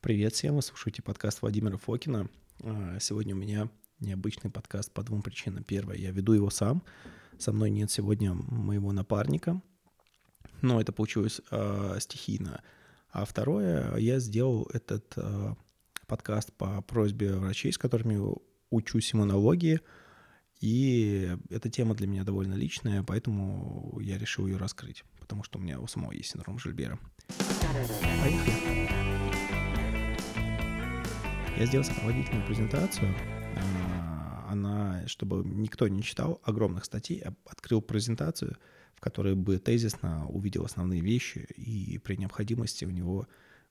Привет всем, вы слушаете подкаст Владимира Фокина. Сегодня у меня необычный подкаст по двум причинам. Первая, я веду его сам, со мной нет сегодня моего напарника, но это получилось стихийно. А второе, я сделал этот подкаст по просьбе врачей, с которыми учусь иммунологии, и эта тема для меня довольно личная, поэтому я решил ее раскрыть, потому что у меня у самого есть синдром Жильбера. Поехали. Я сделал сопроводительную презентацию. Она, чтобы никто не читал огромных статей, открыл презентацию, в которой бы тезисно увидел основные вещи, и при необходимости у него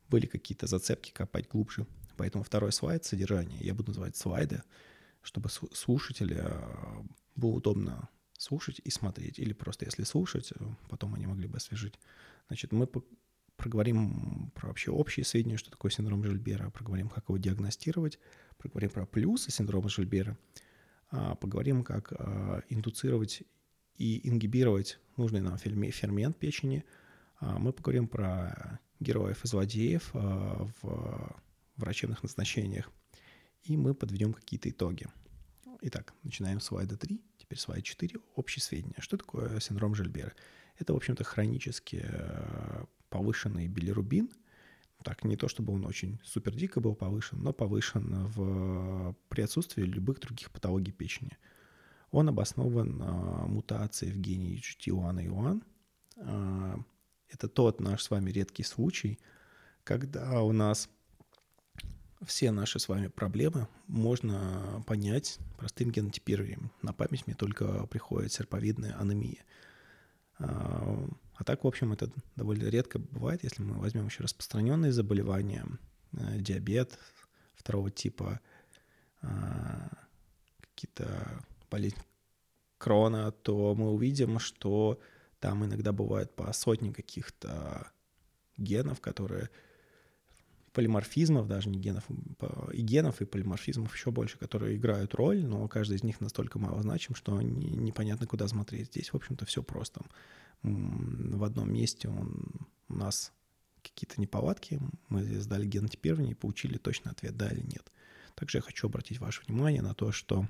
были какие-то зацепки копать глубже. Поэтому второй слайд, содержание, я буду называть слайды, чтобы слушателям было удобно слушать и смотреть. Или просто если слушать, потом они могли бы освежить. Значит, мы проговорим про вообще общие сведения, что такое синдром Жильбера, проговорим, как его диагностировать, проговорим про плюсы синдрома Жильбера, поговорим, как индуцировать и ингибировать нужный нам фермент печени. Мы поговорим про героев и злодеев в врачебных назначениях. И мы подведем какие-то итоги. Итак, начинаем с слайда 3, теперь слайд 4. Общие сведения. Что такое синдром Жильбера? Это, в общем-то, хронически повышенный билирубин. Так, не то чтобы он очень супер дико был повышен, но повышен при отсутствии любых других патологий печени. Он обоснован мутацией в гене HT1A1. Это тот наш с вами редкий случай, когда у нас все наши с вами проблемы можно понять простым генотипированием. На память мне только приходит серповидная анемия. А так, в общем, это довольно редко бывает, если мы возьмем еще распространенные заболевания, диабет второго типа, какие-то болезни Крона, то мы увидим, что там иногда бывает по сотне каких-то генов, которые полиморфизмов, даже не генов, и генов, и полиморфизмов еще больше, которые играют роль, но каждый из них настолько малозначим, что непонятно, куда смотреть. Здесь, в общем-то, все просто. В одном месте у нас какие-то неполадки, мы сдали генотипирование и получили точный ответ, да или нет. Также я хочу обратить ваше внимание на то, что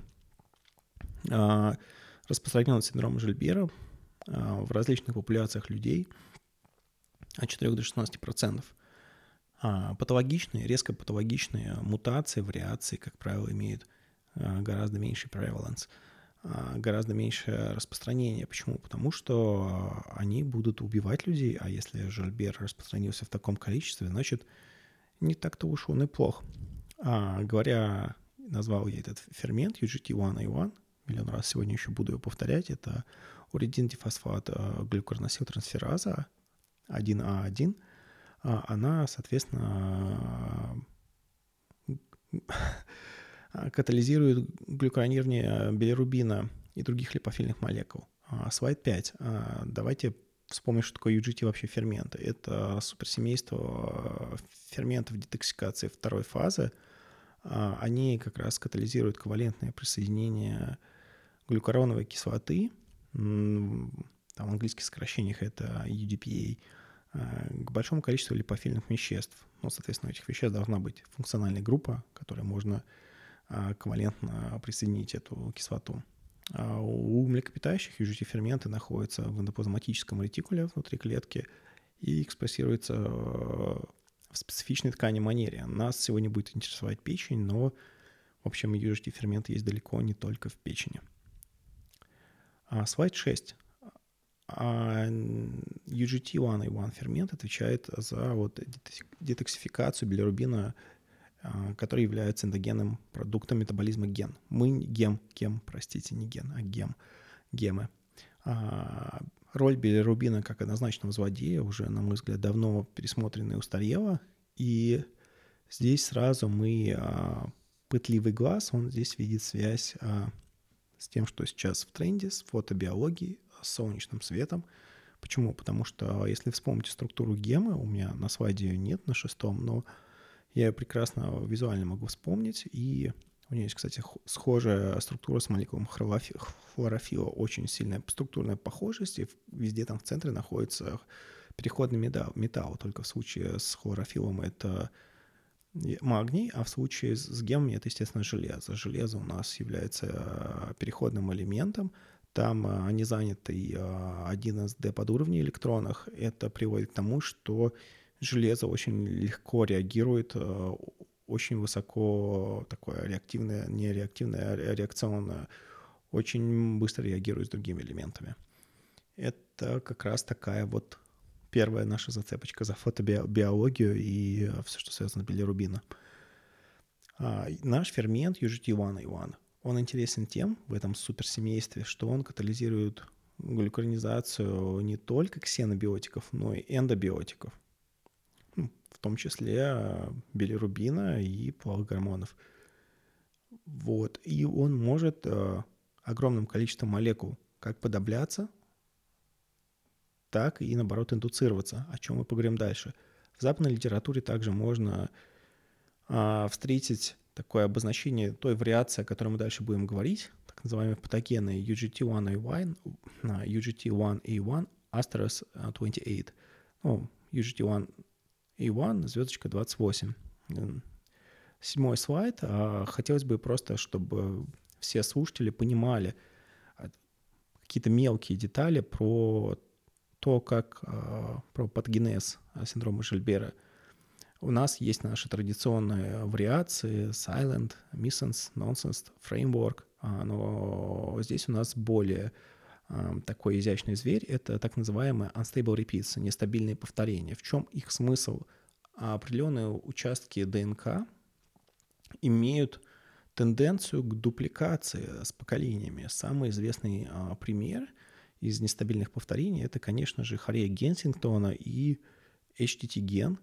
распространенный синдром Жильбера в различных популяциях людей от 4 до 16%. Резко патологичные мутации, вариации, как правило, имеют гораздо меньший prevalence, гораздо меньшее распространение. Почему? Потому что они будут убивать людей, а если Жильбер распространился в таком количестве, значит, не так-то уж он и плох. Назвал я этот фермент UGT1A1, миллион раз сегодня еще буду его повторять, это уридин-дифосфат глюкуроносилтрансфераза 1А1, она, соответственно, катализирует глюкуронирование билирубина и других липофильных молекул. Слайд 5. Давайте вспомним, что такое UGT вообще ферменты. Это суперсемейство ферментов детоксикации второй фазы. Они как раз катализируют ковалентное присоединение глюкуроновой кислоты, в английских сокращениях это UDPA, к большому количеству липофильных веществ. Ну, соответственно, у этих веществ должна быть функциональная группа, которой можно ковалентно присоединить эту кислоту. А у млекопитающих UGT-ферменты находятся в эндоплазматическом ретикуле внутри клетки и экспрессируются в специфичной ткани Манери. Нас сегодня будет интересовать печень, но, в общем, UGT-ферменты есть далеко не только в печени. Слайд 6. UGT1A1 фермент отвечает за детоксификацию билирубина, который является эндогенным продуктом метаболизма ген. Гемы. Роль билирубина как однозначного злодея уже, на мой взгляд, давно пересмотрена и устарела. И здесь сразу пытливый глаз, он здесь видит связь с тем, что сейчас в тренде, с фотобиологией, с солнечным светом. Почему? Потому что, если вспомните структуру гемы, у меня на слайде ее нет, на 6, но я ее прекрасно визуально могу вспомнить. И у нее есть, кстати, схожая структура с молекулом хлорофилла, очень сильная структурная похожесть, и везде там в центре находится переходный металл. Только в случае с хлорофиллом это магний, а в случае с гемами это, естественно, железо. Железо у нас является переходным элементом. Там они заняты 1 из d подуровней электронах. Это приводит к тому, что железо очень легко реагирует, очень высоко такое реактивное, не реактивное, а реакционное, очень быстро реагирует с другими элементами. Это как раз такая вот первая наша зацепочка за фотобиологию и все, что связано с билирубином. Наш фермент UGT1A1, он интересен тем в этом суперсемействе, что он катализирует глюкуронизацию не только ксенобиотиков, но и эндобиотиков, в том числе билирубина и половых гормонов. Вот. И он может огромным количеством молекул как подобляться, так и, наоборот, индуцироваться, о чем мы поговорим дальше. В западной литературе также можно встретить такое обозначение той вариации, о которой мы дальше будем говорить, так называемые патогены UGT1A1 asterisk 28, UGT1A1 звездочка 28. Седьмой слайд. Хотелось бы просто, чтобы все слушатели понимали какие-то мелкие детали про то, как про патогенез синдрома Жильбера. У нас есть наши традиционные вариации silent, missense, nonsense, framework, но здесь у нас более такой изящный зверь. Это так называемые unstable repeats, нестабильные повторения. В чем их смысл? Определенные участки ДНК имеют тенденцию к дупликации с поколениями. Самый известный пример из нестабильных повторений, это, конечно же, хорея Кенсингтона и HTT-ген.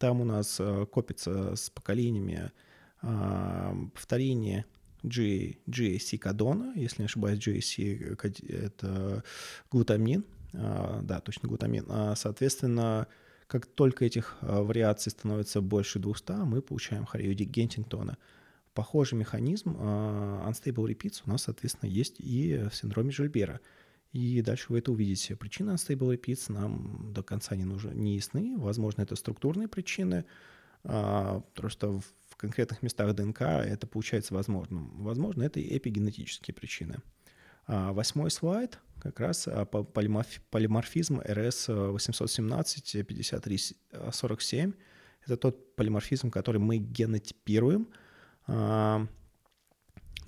Там у нас копится с поколениями повторение GAC-кодона. Если не ошибаюсь, GAC – это глутамин. Да, точно глутамин. Соответственно, как только этих вариаций становится больше 200, мы получаем хорею Кенсингтона. Похожий механизм unstable repeats у нас, соответственно, есть и в синдроме Жильбера. И дальше вы это увидите. Причины unstable repeats нам до конца не ясны. Возможно, это структурные причины. Просто в конкретных местах ДНК это получается возможным. Возможно, это и эпигенетические причины. 8 слайд. Как раз полиморфизм RS 817-5347. Это тот полиморфизм, который мы генотипируем.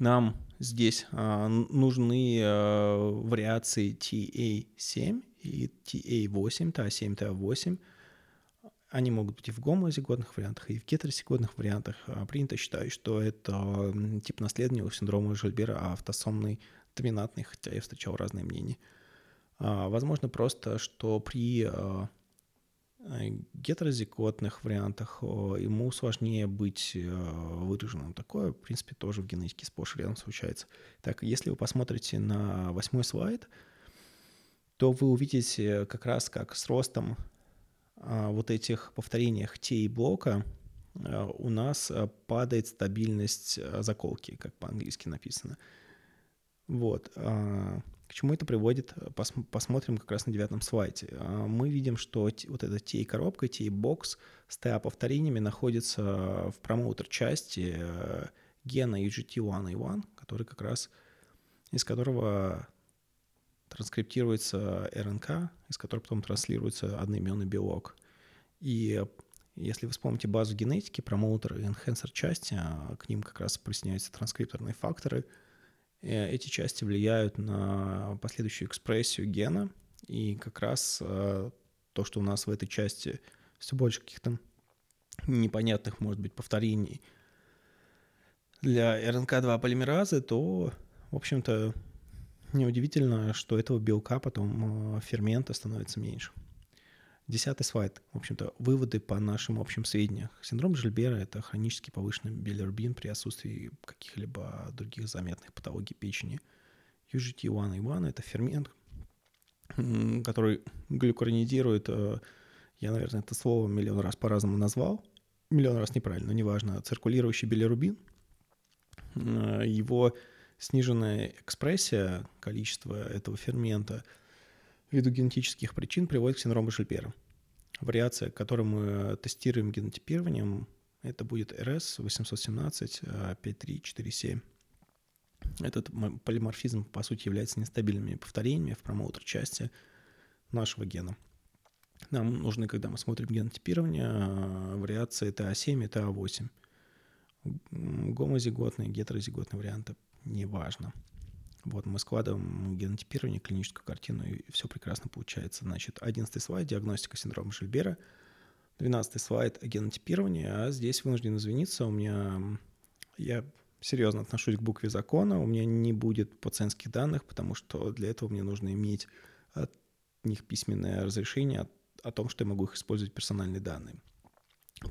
Нам здесь нужны вариации TA7 и TA8, TA7, TA8. Они могут быть и в гомозиготных вариантах, и в гетерозиготных вариантах. Принято считать, что это тип наследования у синдрома Жильбера, автосомный доминантный, хотя я встречал разные мнения. Возможно, просто, что при гетерозиготных вариантах ему сложнее быть выраженным. Такое, в принципе, тоже в генетике сплошь и рядом случается. Так, если вы посмотрите на 8-й слайд, то вы увидите как раз, как с ростом вот этих повторениях TI-блока у нас падает стабильность заколки, как по-английски написано. Вот. К чему это приводит? Посмотрим как раз на 9 слайде. Мы видим, что вот эта TI-коробка, TI-бокс с TA-повторениями находится в промоутер-части гена UGT1A1, который как раз, из которого транскриптируется РНК, из которой потом транслируется одноименный белок. И если вы вспомните базу генетики, промоутер и энхенсер-части, к ним как раз присоединяются транскрипторные факторы. Эти части влияют на последующую экспрессию гена, и как раз то, что у нас в этой части все больше каких-то непонятных, может быть, повторений для РНК-2 полимеразы, то, в общем-то, неудивительно, что этого белка потом фермента становится меньше. 10 слайд. В общем-то, выводы по нашим общим сведениям. Синдром Жильбера – это хронически повышенный билирубин при отсутствии каких-либо других заметных патологий печени. UGT1A1 – это фермент, который глюкуронизирует, я, наверное, это слово миллион раз по-разному назвал, миллион раз неправильно, неважно, циркулирующий билирубин. Его сниженная экспрессия, количество этого фермента – ввиду генетических причин приводит к синдрому Жильбера. Вариация, которую мы тестируем генотипированием, Это будет RS 817-5347. Этот полиморфизм, по сути, является нестабильными повторениями в промоутер-части нашего гена. Нам нужны, когда мы смотрим генотипирование, вариации TA7 и TA8. Гомозиготные, гетерозиготные варианты, неважно. Вот мы складываем генотипирование, клиническую картину, и все прекрасно получается. Значит, 11 слайд – диагностика синдрома Жильбера. 12 слайд – генотипирование. А здесь вынужден извиниться, я серьезно отношусь к букве закона. У меня не будет пациентских данных, потому что для этого мне нужно иметь от них письменное разрешение о том, что я могу их использовать персональные данные.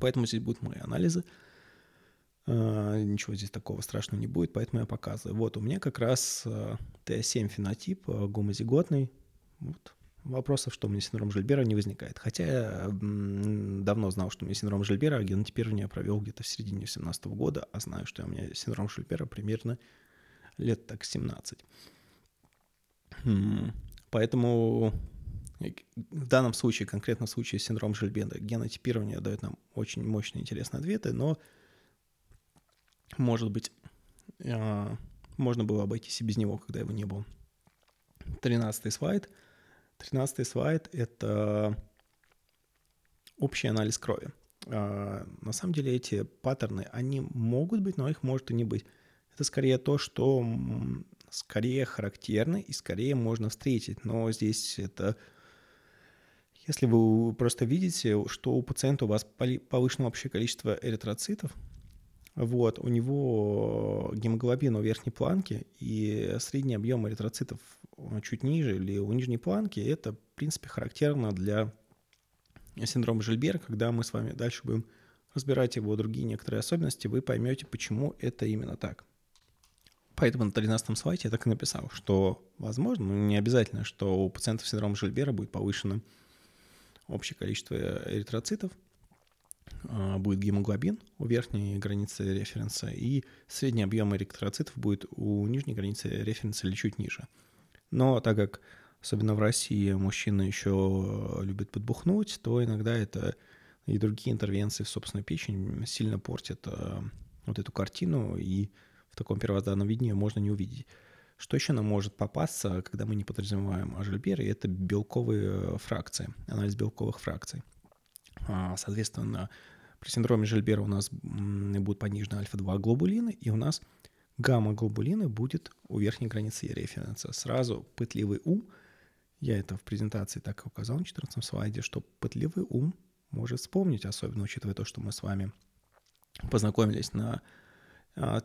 Поэтому здесь будут мои анализы. Ничего здесь такого страшного не будет, поэтому я показываю. Вот у меня как раз TA7 фенотип, гомозиготный. Вот. Вопросов, что у меня синдром Жильбера, не возникает. Хотя я давно знал, что у меня синдром Жильбера, а генотипирование я провел где-то в середине 2017 года, а знаю, что у меня синдром Жильбера примерно лет так 17. Поэтому в данном случае, конкретно в случае синдром Жильбера, генотипирование дает нам очень мощные интересные ответы, но может быть, можно было обойтись и без него, когда его не было. 13 слайд. 13 слайд – это общий анализ крови. На самом деле эти паттерны, они могут быть, но их может и не быть. Это скорее то, что скорее характерно и скорее можно встретить. Но здесь это... Если вы просто видите, что у пациента у вас повышено общее количество эритроцитов, вот, у него гемоглобин у верхней планки, и средний объем эритроцитов чуть ниже или у нижней планки. Это, в принципе, характерно для синдрома Жильбера. Когда мы с вами дальше будем разбирать его другие некоторые особенности, вы поймете, почему это именно так. Поэтому на 13 слайде я так и написал, что возможно, но не обязательно, что у пациентов с синдромом Жильбера будет повышено общее количество эритроцитов, будет гемоглобин у верхней границы референса, и средний объем эритроцитов будет у нижней границы референса или чуть ниже. Но так как, особенно в России, мужчины еще любят подбухнуть, то иногда это и другие интервенции в собственную печень сильно портят вот эту картину, и в таком первозданном виде ее можно не увидеть. Что еще нам может попасться, когда мы не подразумеваем о Жильбере, это белковые фракции, анализ белковых фракций. Соответственно, при синдроме Жильбера у нас будут понижены альфа-2 глобулины, и у нас гамма-глобулины будет у верхней границы референса. Сразу пытливый ум, я это в презентации так и указал на 14 слайде, что пытливый ум может вспомнить, особенно учитывая то, что мы с вами познакомились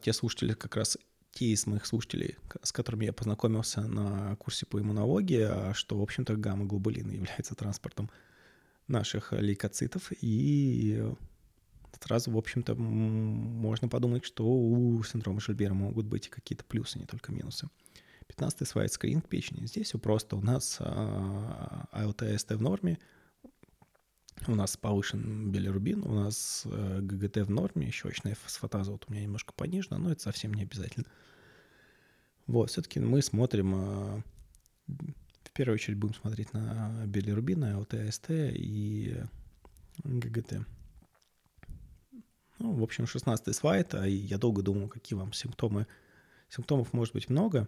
те слушатели, как раз те из моих слушателей, с которыми я познакомился на курсе по иммунологии, что, в общем-то, гамма-глобулины являются транспортом наших лейкоцитов, и сразу, в общем-то, можно подумать, что у синдрома Жильбера могут быть и какие-то плюсы, не только минусы. 15-й слайд, скрининг печени. Здесь все просто. У нас АЛТ-СТ в норме, у нас повышен билирубин, у нас ГГТ в норме, щелочная фосфатаза вот у меня немножко понижена, но это совсем не обязательно. Вот, все-таки мы смотрим... В первую очередь будем смотреть на билирубин, АЛТ-АСТ и ГГТ. В общем, 16 слайд. Я долго думал, какие вам симптомы. Симптомов может быть много.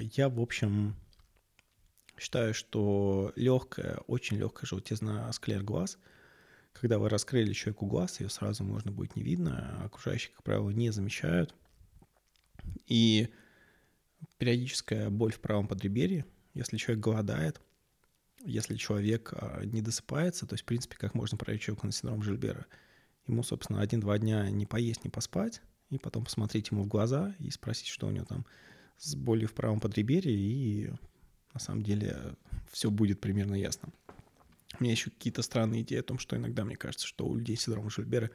Я, в общем, считаю, что легкая, очень легкая желтизна склер глаз. Когда вы раскрыли человеку глаз, ее сразу можно будет не видно. Окружающие, как правило, не замечают. И периодическая боль в правом подреберье. Если человек голодает, если человек не досыпается, то есть, в принципе, как можно проверить человека на синдром Жильбера? Ему, собственно, 1-2 дня не поесть, не поспать, и потом посмотреть ему в глаза и спросить, что у него там с болью в правом подреберье, и на самом деле все будет примерно ясно. У меня еще какие-то странные идеи о том, что иногда мне кажется, что у людей с синдромом Жильбера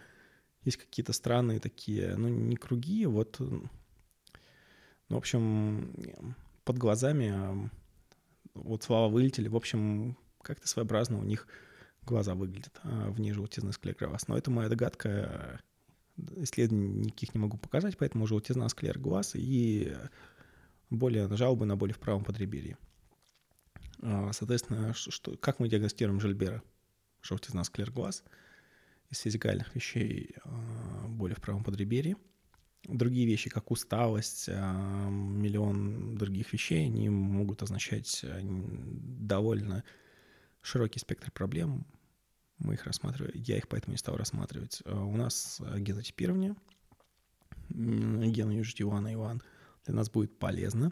есть какие-то странные такие, не круги, в общем, под глазами... Вот слова вылетели. В общем, как-то своеобразно у них глаза выглядят вне желтизны склер глаз. Но это моя догадка. Исследований никаких не могу показать, поэтому желтизна склер глаз и жалобы на боли в правом подреберье. Соответственно, как мы диагностируем Жильбера? Желтизна склер глаз. из физикальных вещей боли в правом подреберье. Другие вещи, как усталость, миллион других вещей, они могут означать довольно широкий спектр проблем. Мы их рассматривали, я их поэтому не стал рассматривать. У нас генотипирование, ген UGT1 и 1 для нас будет полезно.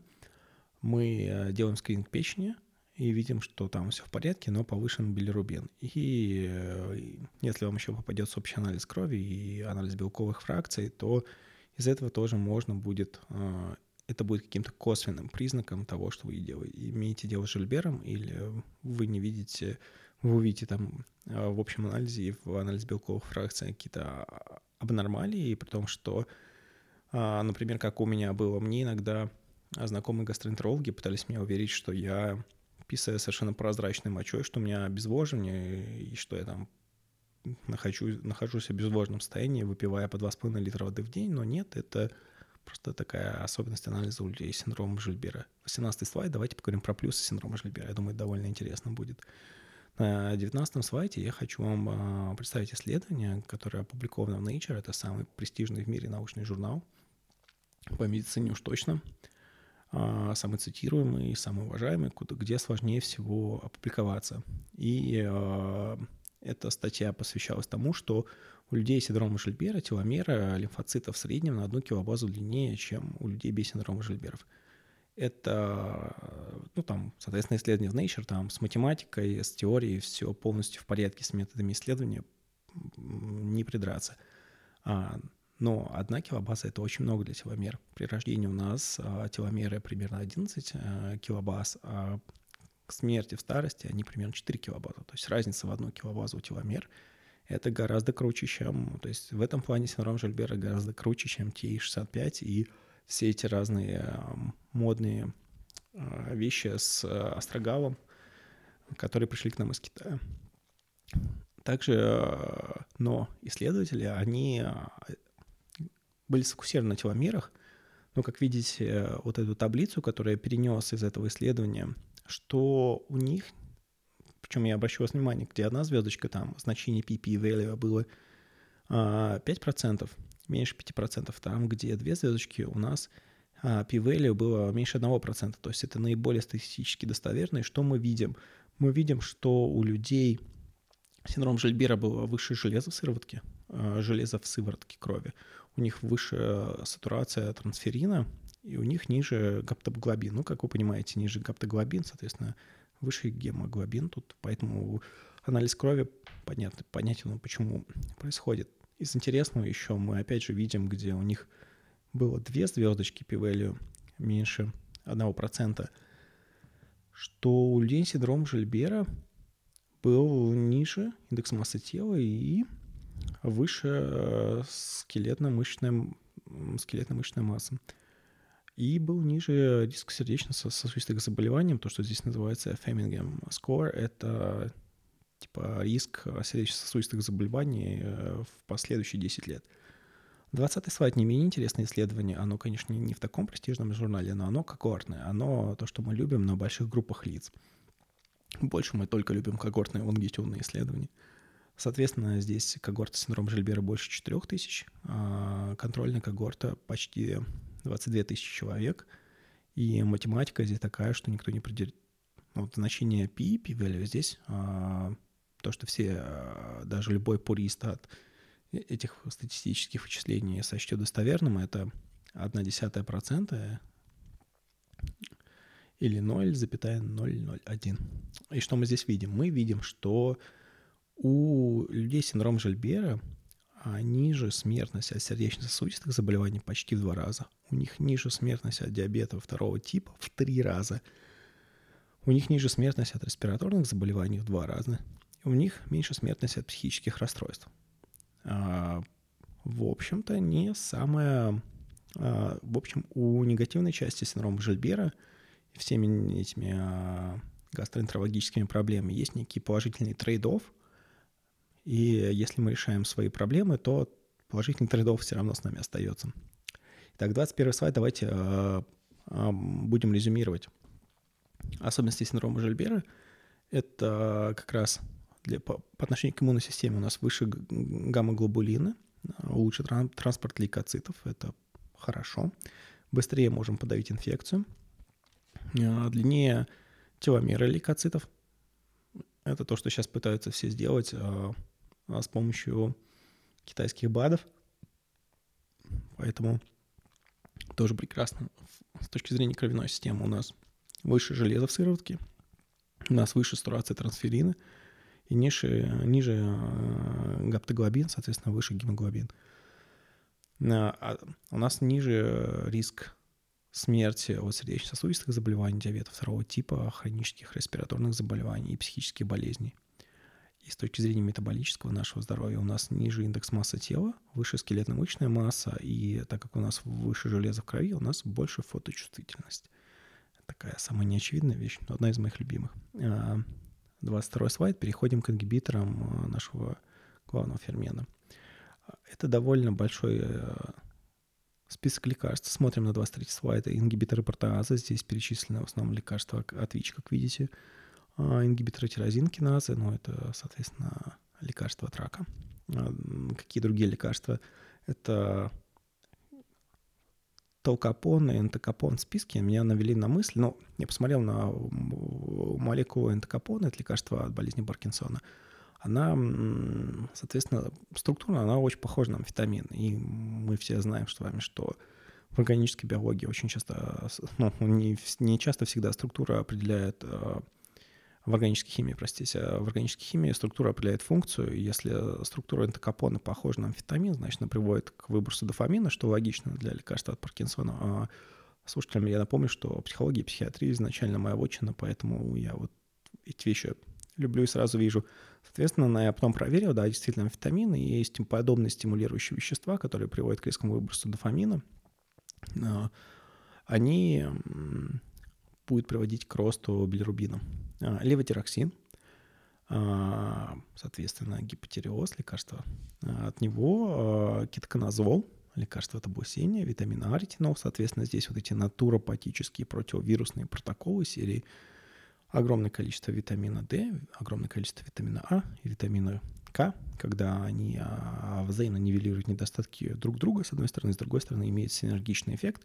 Мы делаем скрининг печени и видим, что там все в порядке, но повышен билирубин. И если вам еще попадется общий анализ крови и анализ белковых фракций, то из этого тоже можно будет, это будет каким-то косвенным признаком того, что вы имеете дело с Жильбером, или вы не видите, вы увидите там в общем анализе и в анализе белковых фракций какие-то абнормалии, при том, что, например, как у меня было, мне иногда знакомые гастроэнтерологи пытались меня уверить, что я писаю совершенно прозрачной мочой, что у меня обезвоживание и что я там нахожусь в обезвоженном состоянии, выпивая по 2,5 литра воды в день, но нет, это просто такая особенность анализа у людей с синдромом Жильбера. 18-й слайд, давайте поговорим про плюсы синдрома Жильбера, я думаю, это довольно интересно будет. На 19-м слайде я хочу вам представить исследование, которое опубликовано в Nature, это самый престижный в мире научный журнал, по медицине уж точно, самый цитируемый, самый уважаемый, где сложнее всего опубликоваться. И эта статья посвящалась тому, что у людей с синдромом Жильбера теломера лимфоцитов в среднем на 1 килобазу длиннее, чем у людей без синдрома Жильберов. Это, ну там, соответственно, исследование в Nature, там с математикой, с теорией все полностью в порядке, с методами исследования не придраться. Но 1 килобаза – это очень много для теломер. При рождении у нас теломеры примерно 11 килобаз, а к смерти в старости они примерно 4 килобаза. То есть разница в 1 килобазу у теломер – это гораздо круче, чем… То есть в этом плане синдром Жильбера гораздо круче, чем TI-65 и все эти разные модные вещи с астрогалом, которые пришли к нам из Китая. Также, но исследователи, они были сфокусированы на теломерах. Но, как видите, вот эту таблицу, которую я перенес из этого исследования, что у них, причем я обращу вас внимание, где одна звездочка, там значение PP-value было 5%, меньше 5%, там, где две звездочки, у нас P-value было меньше 1%, то есть это наиболее статистически достоверно. И что мы видим? Мы видим, что у людей синдром Жильбера было выше железа в сыворотке крови, у них выше сатурация трансферина, и у них ниже гаптоглобин. Ну, как вы понимаете, ниже гаптоглобин, соответственно, выше гемоглобин. Тут поэтому анализ крови понятен, почему происходит. Из интересного еще мы опять же видим, где у них было две звездочки p-value меньше 1%, что у людей синдром Жильбера был ниже индекс массы тела и выше скелетно-мышечная масса. И был ниже риск сердечно-сосудистых заболеваний, то, что здесь называется Framingham score. Это типа риск сердечно-сосудистых заболеваний в последующие 10 лет. 20-й слайд не менее интересное исследование. Оно, конечно, не в таком престижном журнале, но оно когортное. Оно то, что мы любим на больших группах лиц. Больше мы только любим когортные лонгитюдные исследования. Соответственно, здесь когорта синдрома Жильбера больше 4000, а контрольная когорта почти 22 000 человек. И математика здесь такая, что никто не придет. Вот значение p-value здесь, то, что все, даже любой пурист от этих статистических вычислений сочтет достоверным, это 0,1% или 0,001. И что мы здесь видим? Мы видим, что у людей с синдромом Жильбера ниже смертность от сердечно-сосудистых заболеваний почти в 2 раза. У них ниже смертность от диабета 2 типа в 3 раза. У них ниже смертность от респираторных заболеваний в 2 раза. И у них меньше смертность от психических расстройств. В общем-то, не самое... В общем, у негативной части синдрома Жильбера и всеми этими гастроэнтерологическими проблемами есть некий положительный трейд-офф. И если мы решаем свои проблемы, то положительный трейд-офф все равно с нами остается. Итак, 21 слайд, давайте будем резюмировать. Особенности синдрома Жильбера – это как раз по отношению к иммунной системе у нас выше гамма-глобулины, лучше транспорт лейкоцитов, это хорошо. Быстрее можем подавить инфекцию. Длиннее теломеры лейкоцитов. Это то, что сейчас пытаются все сделать с помощью китайских БАДов. Поэтому тоже прекрасно. С точки зрения кровяной системы у нас выше железо в сыворотке, у нас выше сатурация трансферина и ниже гаптоглобин, соответственно, выше гемоглобин. А у нас ниже риск смерти от сердечно-сосудистых заболеваний, диабета второго типа, хронических респираторных заболеваний и психических болезней. И с точки зрения метаболического нашего здоровья у нас ниже индекс массы тела, выше скелетно-мышечная масса, и так как у нас выше железо в крови, у нас больше фоточувствительность. Такая самая неочевидная вещь, но одна из моих любимых. 22-й слайд. Переходим к ингибиторам нашего главного фермента. Это довольно большой список лекарств. Смотрим на 23 слайд. Ингибиторы протеазы. Здесь перечислены в основном лекарства от ВИЧ, как видите. Ингибиторы тирозинкиназы, ну, это, соответственно, лекарства от рака. Какие другие лекарства? Это толкапон и энтокапон в списке. Меня навели на мысль, ну, я посмотрел на молекулу энтокапона, это лекарство от болезни Паркинсона. Она, соответственно, структурно, она очень похожа на амфетамин. И мы все знаем с вами, что в органической биологии очень часто, ну, не часто всегда структура определяет... В органической химии, простите. В органической химии структура определяет функцию. Если структура энтокапона похожа на амфетамин, значит, она приводит к выбросу дофамина, что логично для лекарства от Паркинсона. А слушателям я напомню, что психология и психиатрия изначально моя вотчина, поэтому я вот эти вещи люблю и сразу вижу. Соответственно, я потом проверил, да, действительно амфетамины и есть подобные стимулирующие вещества, которые приводят к резкому выбросу дофамина. Они будет приводить к росту билирубина. Левотироксин, соответственно, гипотиреоз, лекарство от него, кетоконазол, лекарство от облысения, витамин А, ретинол. Соответственно, здесь вот эти натуропатические противовирусные протоколы серии. Огромное количество витамина D, огромное количество витамина А и витамина К, когда они взаимно нивелируют недостатки друг друга, с одной стороны, с другой стороны, имеет синергичный эффект.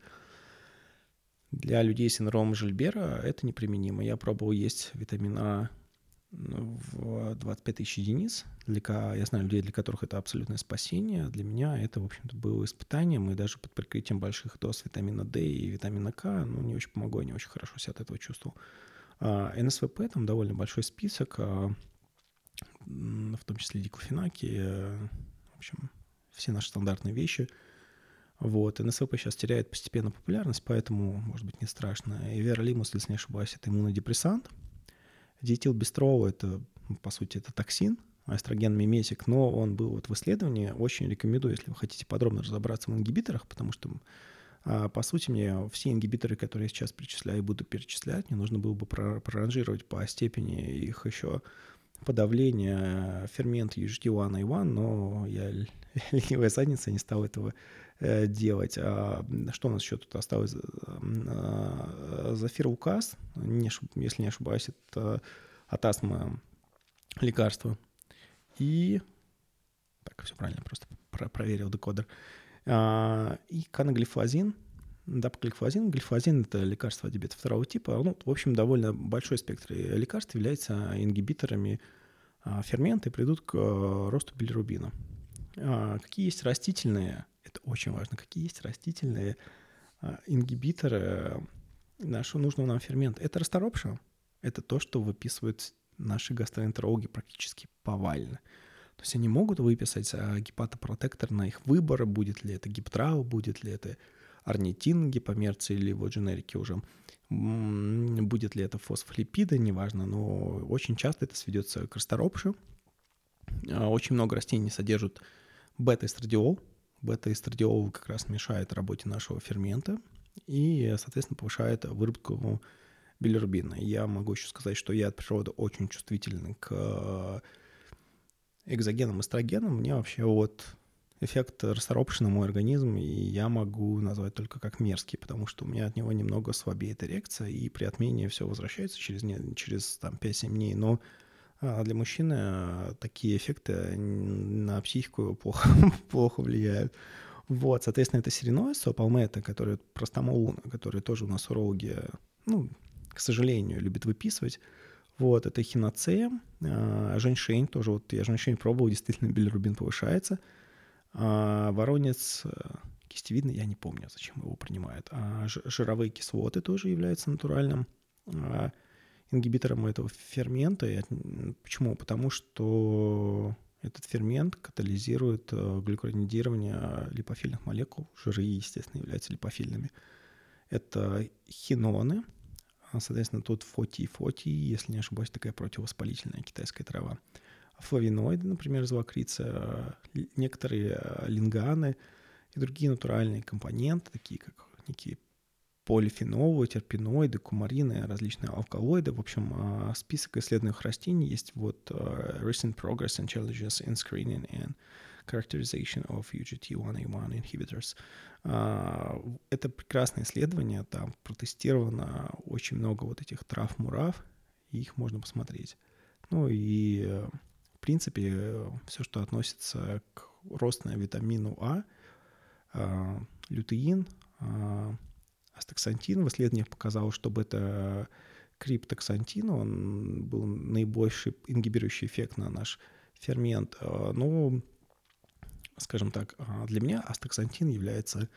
Для людей с синдромом Жильбера это неприменимо. Я пробовал есть витамин А в 25 тысяч единиц. Я знаю людей, для которых это абсолютное спасение. Для меня это, в общем-то, было испытанием. И даже под прикрытием больших доз витамина D и витамина К, ну, не очень помогло, не очень хорошо себя от этого чувствовал. НСВП, там довольно большой список, в том числе диклофенаки, в общем, все наши стандартные вещи. Вот, НСВП сейчас теряет постепенно популярность, поэтому, может быть, не страшно. Эверолимус, если не ошибаюсь, это иммунодепрессант. Диэтилбистрол, это, по сути, это токсин, эстроген-миметик, но он был вот в исследовании. Очень рекомендую, если вы хотите подробно разобраться в ингибиторах, потому что, по сути, мне все ингибиторы, которые я сейчас перечисляю и буду перечислять, мне нужно было бы проранжировать по степени их еще подавления фермента UGT1A1, но я ленивая задница, не стал этого делать. Что у нас еще тут осталось? Зафирулказ, если не ошибаюсь, это от астмы лекарство. И... Так, все правильно, просто проверил декодер. И канаглифлозин. Даpagliflozin. Глифлозин – это лекарство от диабета второго типа. Ну, в общем, довольно большой спектр лекарств является ингибиторами фермента и придут к росту билирубина. Какие есть растительные, это очень важно, какие есть растительные ингибиторы нашего нужного нам фермента? Это расторопша, это то, что выписывают наши гастроэнтерологи практически повально. То есть они могут выписать гепатопротектор на их выбор, будет ли это Гептрал, будет ли это орнитин, гипомерций или его дженерики уже, будет ли это фосфолипиды, неважно, но очень часто это сведется к расторопше. Очень много растений содержат бета-эстрадиол. Бета-эстрадиол как раз мешает работе нашего фермента и, соответственно, повышает выработку билирубина. Я могу еще сказать, что я от природы очень чувствителен к экзогенам, эстрогенам. Мне вообще вот эффект расторопшен на мой организм, и я могу назвать только как мерзкий, потому что у меня от него немного слабеет эрекция, и при отмене все возвращается через там, 5-7 дней, но А для мужчины такие эффекты на психику плохо влияют. Вот, соответственно, это сериноиз, опалметин, который простомолуна, который тоже у нас урологи, ну, к сожалению, любит выписывать. Вот, это хиноцея, женьшень тоже, вот я женьшень пробовал, действительно билирубин повышается. Воронец кистевидный, я не помню, зачем его принимают. Жировые кислоты тоже являются натуральным ингибитором этого фермента. Почему? Потому что этот фермент катализирует глюкуронидирование липофильных молекул. Жиры, естественно, являются липофильными. Это хиноны. Соответственно, тут фотий, если не ошибаюсь, такая противовоспалительная китайская трава. Флавоноиды, например, из лакрица, некоторые линганы и другие натуральные компоненты, такие как некие полифенолы, терпеноиды, кумарины, различные алкалоиды. В общем, список исследуемых растений есть вот Recent Progress and Challenges in Screening and Characterization of UGT1A1 Inhibitors. Это прекрасное исследование, там протестировано очень много вот этих трав-мурав, и их можно посмотреть. Ну и, в принципе, все, что относится к ростному витамину А, лютеин, астаксантин. В исследованиях показалось, что бета-криптоксантин, он был наибольший ингибирующий эффект на наш фермент. Но, скажем так, для меня астаксантин является...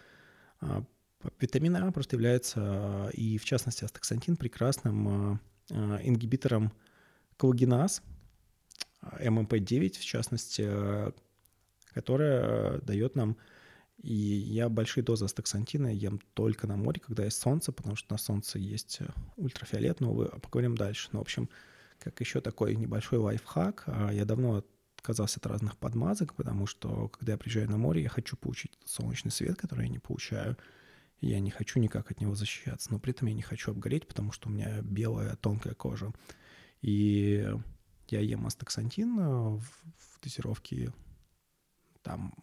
Витамин А просто является, и в частности астаксантин, прекрасным ингибитором коллагеназ, ММП-9, в частности, которая дает нам... И я большие дозы астаксантина ем только на море, когда есть солнце, потому что на солнце есть ультрафиолет, но поговорим дальше. Ну, в общем, как еще такой небольшой лайфхак, я давно отказался от разных подмазок, потому что, когда я приезжаю на море, я хочу получить солнечный свет, который я не получаю. Я не хочу никак от него защищаться, но при этом я не хочу обгореть, потому что у меня белая тонкая кожа. И я ем астаксантин в дозировке, там,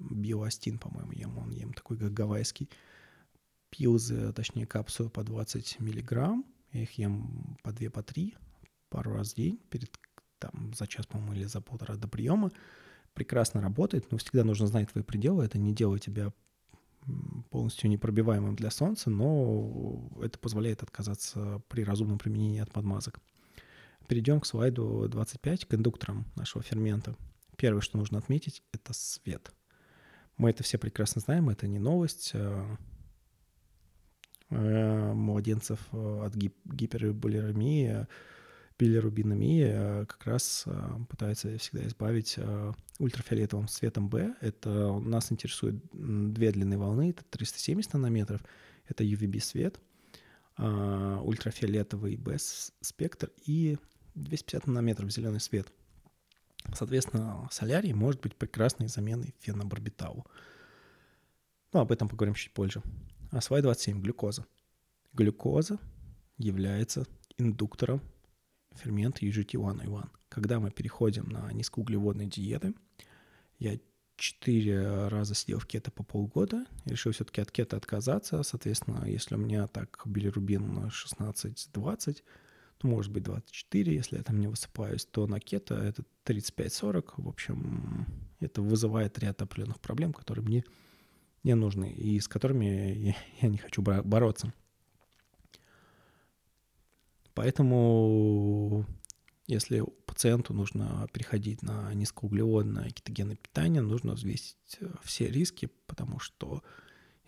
биоастин, по-моему, ем такой как гавайский, пилзы, точнее капсулы по 20 миллиграмм, я их ем по 2, по 3, пару раз в день, за час, по-моему, или за полтора до приема, прекрасно работает, но всегда нужно знать твои пределы, это не делает тебя полностью непробиваемым для солнца, но это позволяет отказаться при разумном применении от подмазок. Перейдем к слайду 25, к индукторам нашего фермента. Первое, что нужно отметить, это свет. Мы это все прекрасно знаем, это не новость. Младенцев от гипербилирубинемии, билирубинемии как раз пытаются всегда избавить ультрафиолетовым светом Б. Это нас интересует две длины волны, это 370 нанометров, это UVB-свет, ультрафиолетовый Б-спектр и 250 нанометров зеленый свет. Соответственно, солярий может быть прекрасной заменой фенобарбиталу. Но об этом поговорим чуть позже. А слайд 27. Глюкоза. Глюкоза является индуктором фермента UGT1A1. Когда мы переходим на низкоуглеводные диеты, я 4 раза сидел в кето по полгода, решил все-таки от кето отказаться. Соответственно, если у меня так билирубин 16-20, может быть, 24, если я там не высыпаюсь, то на кето это 35-40. В общем, это вызывает ряд определенных проблем, которые мне не нужны и с которыми я не хочу бороться. Поэтому, если пациенту нужно переходить на низкоуглеводное кетогенное питание, нужно взвесить все риски, потому что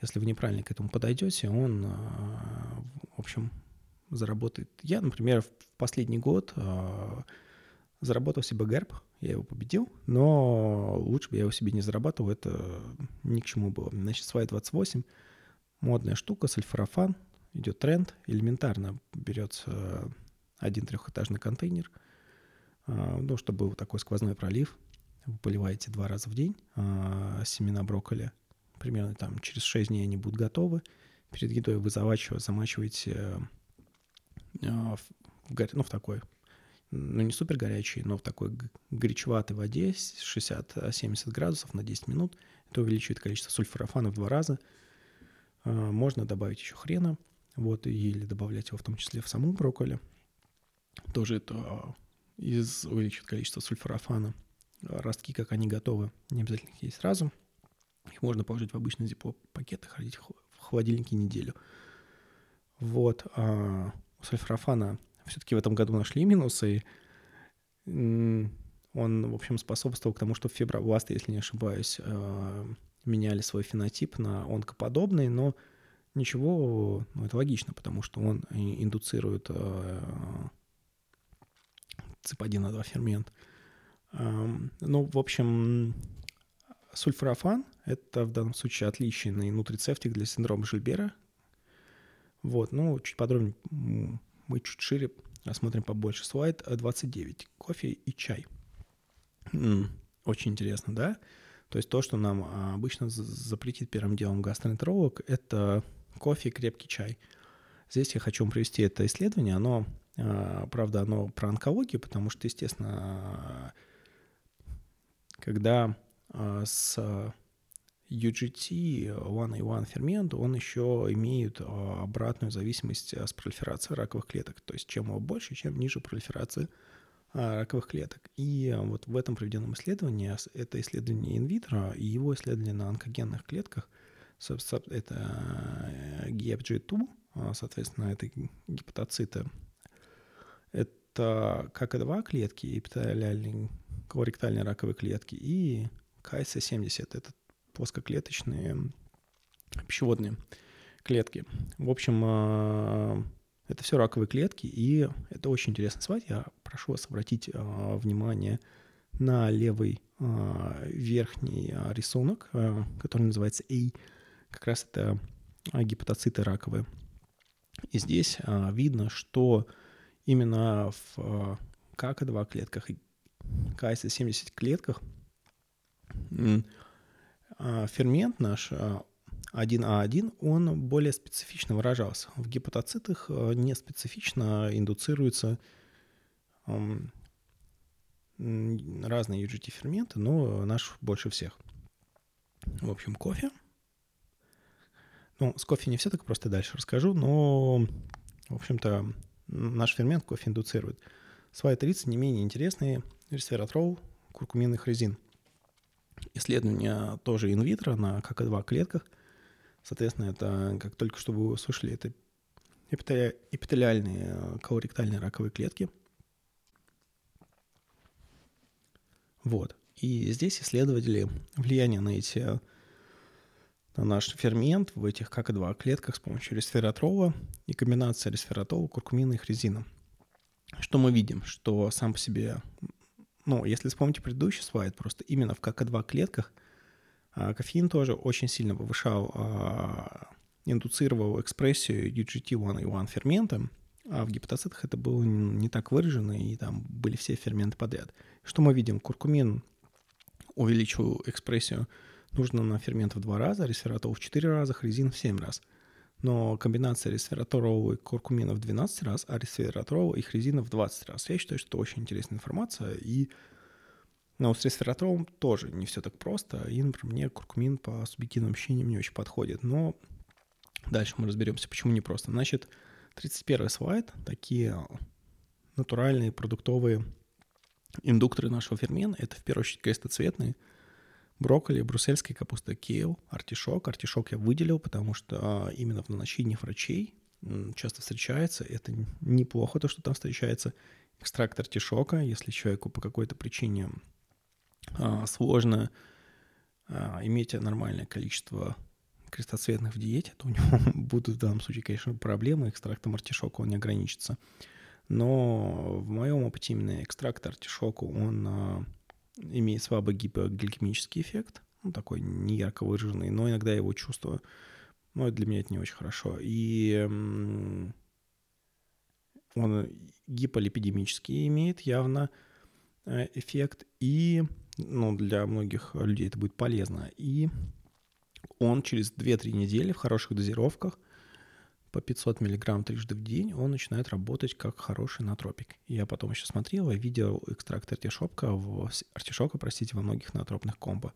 если вы неправильно к этому подойдете, он, в общем... заработает. Я, например, в последний год заработал себе герб, я его победил, но лучше бы я его себе не зарабатывал, это ни к чему было. Значит, слайд 28, модная штука, сульфорафан, идет тренд, элементарно берется один трехэтажный контейнер, ну, чтобы был такой сквозной пролив, вы поливаете 2 раза в день семена брокколи, примерно там через 6 дней они будут готовы, перед едой вы замачиваете в такой, ну не супер горячей, но в такой горячеватой воде 60-70 градусов на 10 минут. Это увеличивает количество сульфорафана в 2 раза. Можно добавить еще хрена, вот, или добавлять его в том числе в саму брокколи. Тоже это увеличивает количество сульфорафана. Ростки, как они готовы, не обязательно их есть сразу. Их можно положить в обычный зиплоп-пакет и хранить в холодильнике неделю. Вот. А у сульфорафана все-таки в этом году нашли минусы. И он, в общем, способствовал к тому, что фибробласты, если не ошибаюсь, меняли свой фенотип на онкоподобный, но ничего, ну, это логично, потому что он индуцирует цип-1А2 фермент. Ну, в общем, сульфорафан – это в данном случае отличный нутрицептик для синдрома Жильбера. Вот, ну, чуть подробнее, мы чуть шире рассмотрим побольше. Слайд 29. Кофе и чай. Очень интересно, да? То есть то, что нам обычно запретит первым делом гастроэнтеролог, это кофе и крепкий чай. Здесь я хочу вам привести это исследование. Оно, правда, оно про онкологию, потому что, естественно, когда с UGT, 1A1 фермент, он еще имеет обратную зависимость с пролиферацией раковых клеток. То есть чем его больше, чем ниже пролиферация раковых клеток. И вот в этом проведенном исследовании, это исследование инвитро, и его исследование на онкогенных клетках, это GFG2, соответственно, это гепатоциты, это КК2 клетки, эпителиальные, колоректальные раковые клетки, и КС70, это плоскоклеточные пищеводные клетки. В общем, это все раковые клетки, и это очень интересный слайд. Я прошу вас обратить внимание на левый верхний рисунок, который называется A. Как раз это гепатоциты раковые. И здесь видно, что именно в КК2 клетках и КС70 клетках фермент наш 1А1, он более специфично выражался. В гепатоцитах не специфично индуцируются разные UGT-ферменты, но наш больше всех. В общем, кофе. Ну, с кофе не все так просто, дальше расскажу, но, в общем-то, наш фермент кофе индуцирует. Слайд 30 не менее интересный. Ресвератрол, куркумин и хорезин. Исследование тоже инвитро на КК2 клетках. Соответственно, это, как только что вы услышали, это эпителиальные колоректальные раковые клетки. Вот. И здесь исследовали влияние на наш фермент в этих КК2 клетках с помощью ресвератрола и комбинация ресвератрола, куркумина и хорезина. Что мы видим? Что сам по себе, ну, если вспомните предыдущий слайд, просто именно в КК2 клетках кофеин тоже очень сильно повышал, индуцировал экспрессию UGT1A1 фермента, а в гепатоцитах это было не так выражено, и там были все ферменты подряд. Что мы видим? Куркумин увеличил экспрессию нужного фермента в 2 раза, ресвератрол в 4 раза, хорезин в 7 раз. Но комбинация ресвератрола и куркумина в 12 раз, а ресвератрола и хорезина в 20 раз. Я считаю, что это очень интересная информация, и но с ресвератролом тоже не все так просто. И, например, мне куркумин по субъективным ощущениям не очень подходит. Но дальше мы разберемся, почему не просто. Значит, 31 слайд. Такие натуральные продуктовые индукторы нашего фермента. Это, в первую очередь, крестоцветные. Брокколи, брюссельская капуста, кейл, артишок. Артишок я выделил, потому что именно в назначениях врачей часто встречается. Это неплохо, то, что там встречается. Экстракт артишока, если человеку по какой-то причине сложно иметь нормальное количество крестоцветных в диете, то у него будут в данном случае, конечно, проблемы. Экстрактом артишока он не ограничится. Но в моем опыте именно экстракт артишока, он имеет слабый гипогликемический эффект, ну, такой неярко выраженный, но иногда я его чувствую. Но для меня это не очень хорошо. И он гиполипидемический имеет явно эффект, и, ну, для многих людей это будет полезно. И он через 2-3 недели в хороших дозировках по 500 мг трижды в день он начинает работать как хороший натропик. Я потом еще смотрел и видел экстракт артишока во многих натропных компо.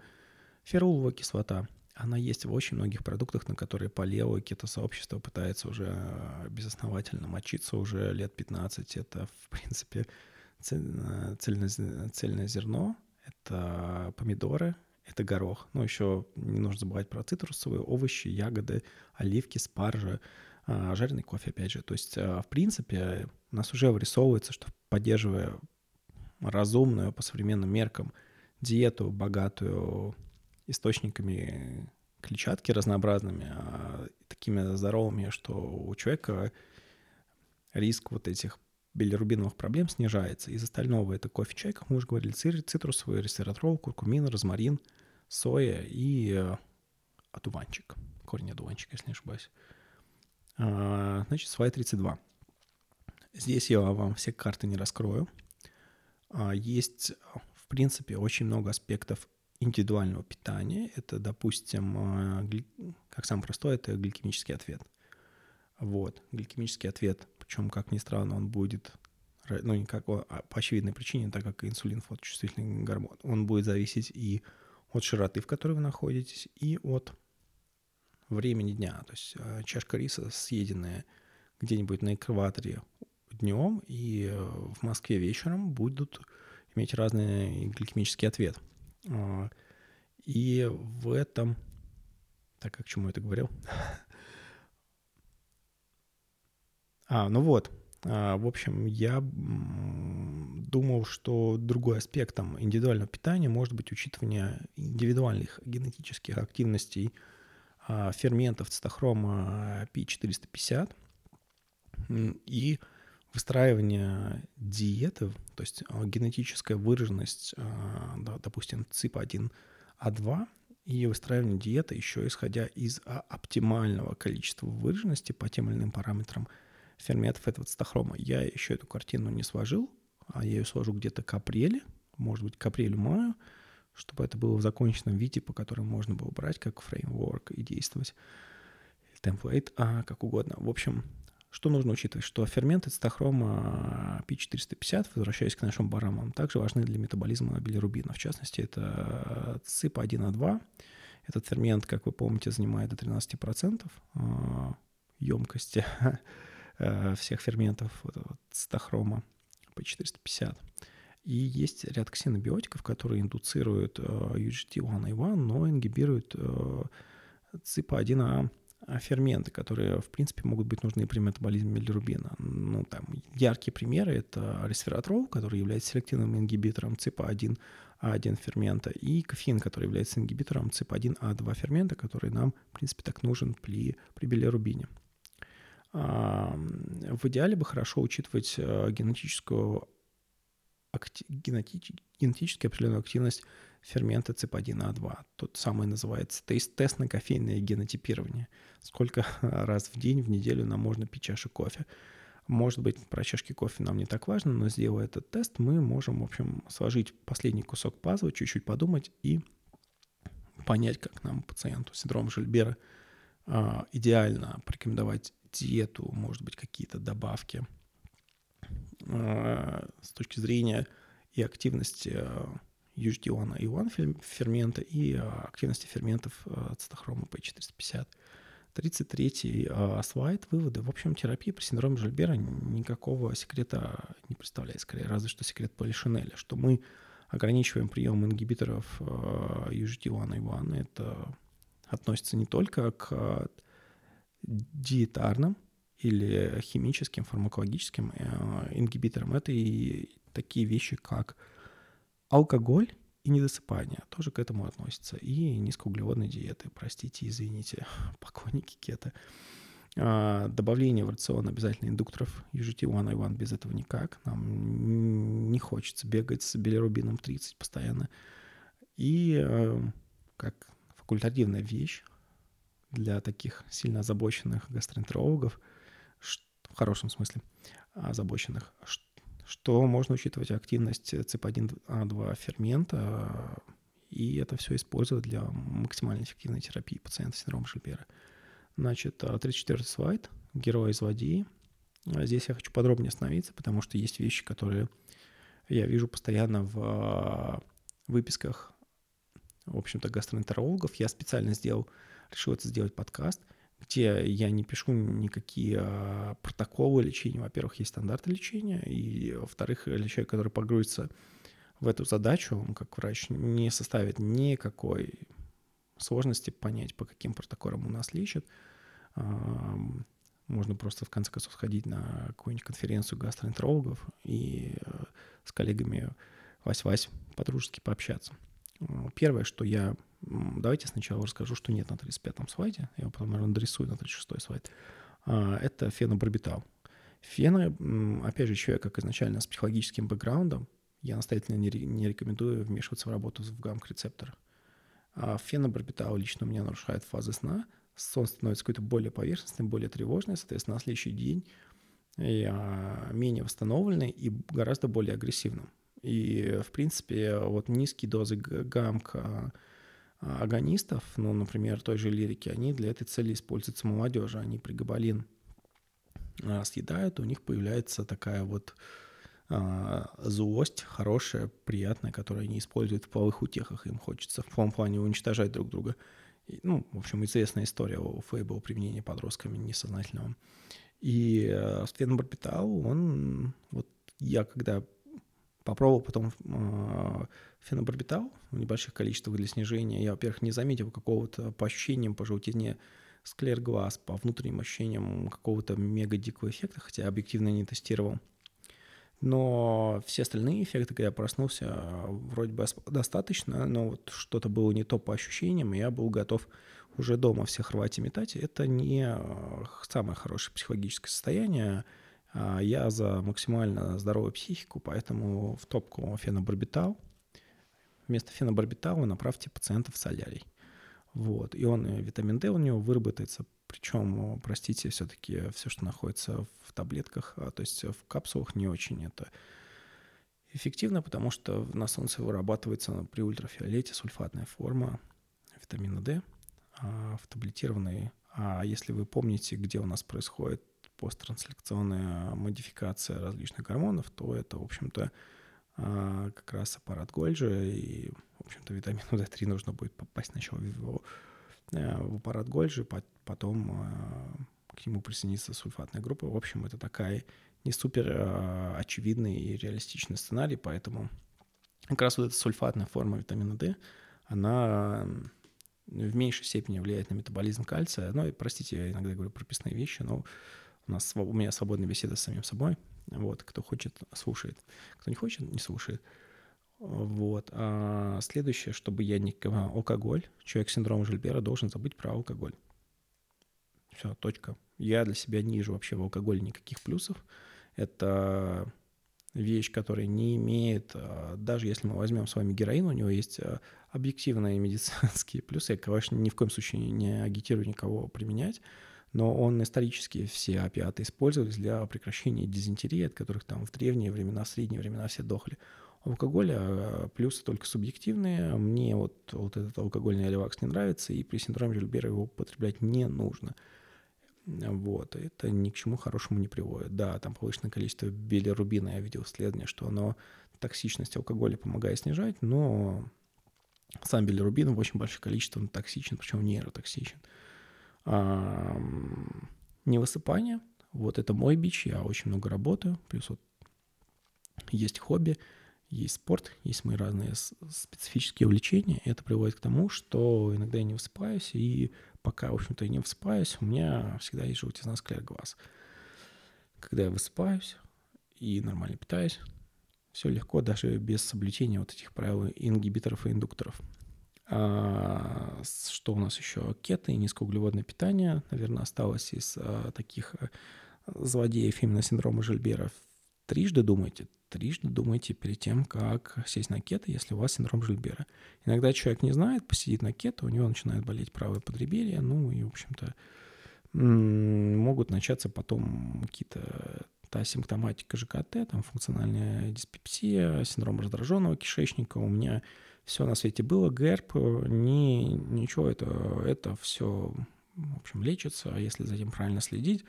Феруловая кислота. Она есть в очень многих продуктах, на которые палео и кето-сообщество пытается уже безосновательно мочиться уже лет 15. Это, в принципе, цельное зерно, это помидоры, это горох. Ну, еще не нужно забывать про цитрусовые, овощи, ягоды, оливки, спаржи, жареный кофе, опять же. То есть, в принципе, у нас уже вырисовывается, что поддерживая разумную по современным меркам диету, богатую источниками клетчатки разнообразными, такими здоровыми, что у человека риск вот этих билирубиновых проблем снижается. Из остального это кофе, чай, как мы уже говорили, цитрусовый, ресвератрол, куркумин, розмарин, соя и одуванчик, корень одуванчика, если не ошибаюсь. Значит, слайд 32. Здесь я вам все карты не раскрою. Есть, в принципе, очень много аспектов индивидуального питания. Это, допустим, как самое простое, это гликемический ответ. Вот, гликемический ответ, причем, как ни странно, он будет, ну, никак, по очевидной причине, так как инсулин — фоточувствительный гормон, он будет зависеть и от широты, в которой вы находитесь, и от времени дня. То есть чашка риса, съеденная где-нибудь на экваторе днем и в Москве вечером, будут иметь разный гликемический ответ. И в этом... Так, как к чему я это говорил? В общем, я думал, что другой аспект там индивидуального питания может быть учитывание индивидуальных генетических активностей ферментов цитохрома P450 и выстраивание диеты, то есть генетическая выраженность, допустим, ЦИП1А2, и выстраивание диеты еще исходя из оптимального количества выраженности по тем или иным параметрам ферментов этого цитохрома. Я еще эту картину не сложил, а я ее сложу где-то к апрелю, может быть, к апрелю-маю, чтобы это было в законченном виде, по которому можно было брать как фреймворк и действовать, темплейт, как угодно. В общем, что нужно учитывать? Что ферменты цитохрома P450, возвращаясь к нашим барамам, также важны для метаболизма билирубина. В частности, это ЦИП1А2. Этот фермент, как вы помните, занимает до 13% емкости всех ферментов цитохрома P450. И есть ряд ксенобиотиков, которые индуцируют UGT1A1, но ингибируют ЦИП1А2 ферменты, которые, в принципе, могут быть нужны при метаболизме билирубина. Ну, там яркие примеры – это ресвератрол, который является селективным ингибитором ЦИП1А1 фермента, и кофеин, который является ингибитором ЦИП1А2 фермента, который нам, в принципе, так нужен при билирубине. В идеале бы хорошо учитывать генетически определенную активность фермента ЦИП1А2. Тот самый называется тест на кофейное генотипирование. Сколько раз в день, в неделю нам можно пить чашу кофе. Может быть, про чашки кофе нам не так важно, но сделая этот тест, мы можем, в общем, сложить последний кусок пазла, чуть-чуть подумать и понять, как нам, пациенту с синдромом Жильбера, идеально порекомендовать диету, может быть, какие-то добавки с точки зрения и активности UGT1A1 фермента и активности ферментов цитохрома P450. 33-й слайд, выводы. В общем, терапия при синдроме Жильбера никакого секрета не представляет, скорее, разве что секрет Полишинеля, что мы ограничиваем прием ингибиторов UGT1A1. Это относится не только к диетарным или химическим, фармакологическим ингибиторам. Это и такие вещи, как алкоголь и недосыпание тоже к этому относятся. И низкоуглеводные диеты. Простите, извините, поклонники кето. Добавление в рацион обязательно индукторов UGT1A1. Без этого никак. Нам не хочется бегать с билирубином 30 постоянно. И как факультативная вещь для таких сильно озабоченных гастроэнтерологов, в хорошем смысле озабоченных, что можно учитывать активность ЦИП1А2 фермента, и это все использовать для максимально эффективной терапии пациента с синдромом Жильбера. Значит, 34-й слайд, герои злодеи. Здесь я хочу подробнее остановиться, потому что есть вещи, которые я вижу постоянно в выписках, в общем-то, гастроэнтерологов. Я специально решил это сделать подкаст, где я не пишу никакие протоколы лечения. Во-первых, есть стандарты лечения, и, во-вторых, человек, который погрузится в эту задачу, он как врач не составит никакой сложности понять, по каким протоколам у нас лечат. Можно просто, в конце концов, сходить на какую-нибудь конференцию гастроэнтерологов и с коллегами Вась-Вась по-дружески пообщаться. Первое, что я... Давайте сначала расскажу, что нет на 35-м слайде. Я его потом, наверное, дорисую на 36-й слайд. Это фенобарбитал. Фены, опять же, человек, как изначально, с психологическим бэкграундом, я настоятельно не рекомендую вмешиваться в работу в гамк-рецепторах. А фенобарбитал лично у меня нарушает фазы сна. Сон становится какой-то более поверхностный, более тревожный. Соответственно, на следующий день я менее восстановленный и гораздо более агрессивным. И, в принципе, вот низкие дозы гамк-агонистов, ну, например, той же лирики, они для этой цели используются молодежи. Они прегабалин съедают, у них появляется такая вот злость хорошая, приятная, которую они используют в половых утехах. Им хочется в том плане уничтожать друг друга. И, ну, в общем, известная история у Фейбла применения подростками несознательного. И фенобарбитал, он... Вот я когда... Попробовал потом фенобарбитал в небольших количествах для снижения. Я, во-первых, не заметил какого-то по ощущениям, по желтизне склер глаз, по внутренним ощущениям какого-то мега-дикого эффекта, хотя объективно не тестировал. Но все остальные эффекты, когда я проснулся, вроде бы достаточно, но вот что-то было не то по ощущениям, и я был готов уже дома всех рвать и метать. Это не самое хорошее психологическое состояние. Я за максимально здоровую психику, поэтому в топку фенобарбитал. Вместо фенобарбитала направьте пациентов в солярий. Вот. И он, витамин D у него выработается. Причем, простите, все-таки все, что находится в таблетках, то есть в капсулах, не очень это эффективно, потому что на солнце вырабатывается при ультрафиолете сульфатная форма витамина D в таблетированной. А если вы помните, где у нас происходит посттранслякционная модификация различных гормонов, то это, в общем-то, как раз аппарат Гольджи, и, в общем-то, витамину D3 нужно будет попасть сначала в аппарат Гольджи, потом к нему присоединится сульфатная группа. В общем, это такая не супер очевидный и реалистичный сценарий, поэтому как раз вот эта сульфатная форма витамина D, она... в меньшей степени влияет на метаболизм кальция. Ну, и, простите, я иногда говорю прописные вещи, но у меня свободная беседа с самим собой. Вот, кто хочет, слушает. Кто не хочет, не слушает. Вот. А следующее, чтобы я не... Алкоголь. Человек с синдромом Жильбера должен забыть про алкоголь. Все, точка. Я для себя не вижу вообще в алкоголе никаких плюсов. Это вещь, которая не имеет... Даже если мы возьмем с вами героин, у него есть... объективные медицинские плюсы. Я, конечно, ни в коем случае не агитирую никого применять, но он исторически все опиаты использовались для прекращения дизентерии, от которых там в древние времена, в средние времена все дохли. У алкоголя плюсы только субъективные. Мне вот этот алкогольный аливакс не нравится, и при синдроме Жильбера его употреблять не нужно. Вот. Это ни к чему хорошему не приводит. Да, там повышенное количество билирубина. Я видел исследование, что оно токсичность алкоголя помогает снижать, но... Сам билирубин в очень большом количестве, он токсичен, причем нейротоксичен. Невысыпание. Вот это мой бич, я очень много работаю. Плюс вот есть хобби, есть спорт, есть мои разные специфические увлечения. Это приводит к тому, что иногда я не высыпаюсь, и пока, в общем-то, я не высыпаюсь, у меня всегда есть желтизна склер глаз. Когда я высыпаюсь и нормально питаюсь, все легко, даже без соблюдения вот этих правил ингибиторов и индукторов. Что у нас еще? Кето и низкоуглеводное питание, наверное, осталось из таких злодеев именно синдрома Жильбера. Трижды думайте перед тем, как сесть на кето, если у вас синдром Жильбера. Иногда человек не знает, посидит на кето, у него начинает болеть правое подреберье, ну и, в общем-то, могут начаться потом какие-то... Та симптоматика ЖКТ, там функциональная диспепсия, синдром раздраженного кишечника. У меня все на свете было, ГЭРП, ничего, это все, в общем, лечится, если за этим правильно следить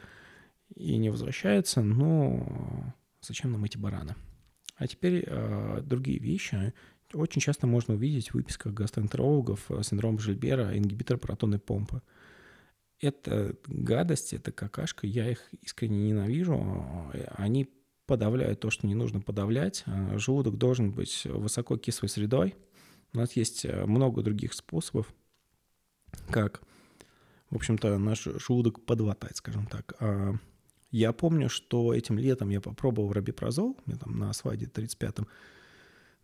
и не возвращается, но зачем нам эти бараны? А теперь другие вещи. Очень часто можно увидеть в выписках гастроэнтерологов синдром Жильбера, ингибитор протонной помпы. Это гадость, это какашка, я их искренне ненавижу. Они подавляют то, что не нужно подавлять. Желудок должен быть высоко кислой средой. У нас есть много других способов, как, в общем-то, наш желудок подватать, скажем так. Я помню, что этим летом я попробовал рабипразол, у меня там на сваде 35-м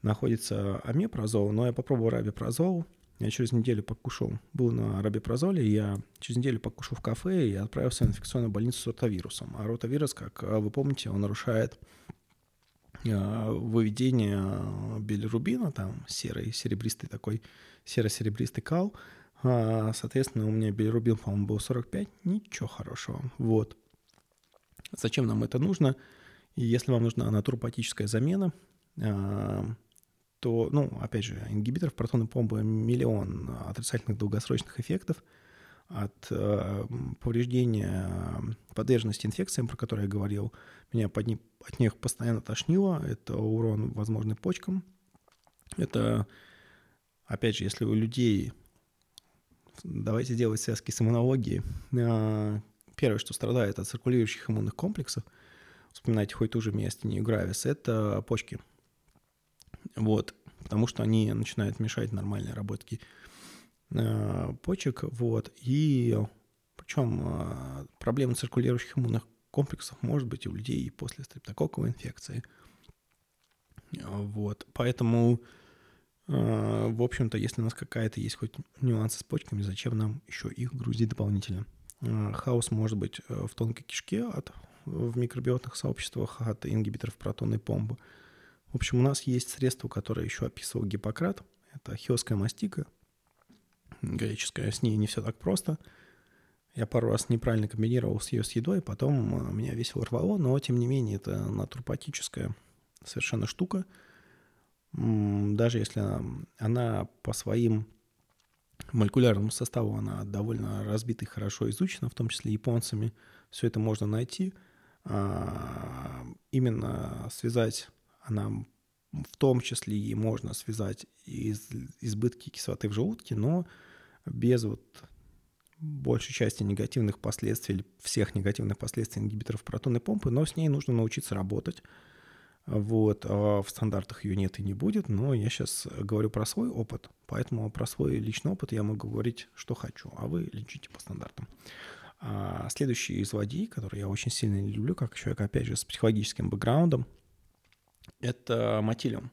находится омепразол, но я попробовал рабипразол, я через неделю покушал, был на рабипразоле, я через неделю покушал в кафе и отправился в инфекционную больницу с ротавирусом. А ротавирус, как вы помните, он нарушает выведение билирубина, там серый, серебристый такой, серо-серебристый кал. Соответственно, у меня билирубин, по-моему, был 45, ничего хорошего. Вот. Зачем нам это нужно? И если вам нужна натуропатическая замена, то, ну, опять же, ингибиторов протонной помпы миллион отрицательных долгосрочных эффектов от повреждения подверженности инфекциям, про которые я говорил. Меня от них постоянно тошнило. Это урон, возможно, почкам. Это, опять же, если у людей... Давайте делать связки с иммунологией. Первое, что страдает от циркулирующих иммунных комплексов, вспоминайте хоть ту же миостению гравис, это почки. Вот, потому что они начинают мешать нормальной работе почек. Вот, и причем проблема циркулирующих иммунных комплексов может быть и у людей и после стрептококковой инфекции. Вот, поэтому, в общем-то, если у нас какая-то есть хоть нюансы с почками, зачем нам еще их грузить дополнительно? Хаос может быть в тонкой кишке в микробиотных сообществах от ингибиторов протонной помпы. В общем, у нас есть средства, которые еще описывал Гиппократ. Это хиосская мастика, греческая, с ней не все так просто. Я пару раз неправильно комбинировал ее с едой, потом меня весело рвало, но тем не менее это натуропатическая совершенно штука. Даже если она по своим... молекулярному составу она довольно разбита и хорошо изучена, в том числе японцами. Все это можно найти. Именно связать она, в том числе и можно связать избытки кислоты в желудке, но без вот большей части негативных последствий, или всех негативных последствий ингибиторов протонной помпы, но с ней нужно научиться работать. Вот, в стандартах ее нет и не будет, но я сейчас говорю про свой опыт, поэтому про свой личный опыт я могу говорить, что хочу, а вы лечите по стандартам. Следующий злодей, который я очень сильно люблю, как человек, опять же, с психологическим бэкграундом, это мотилиум.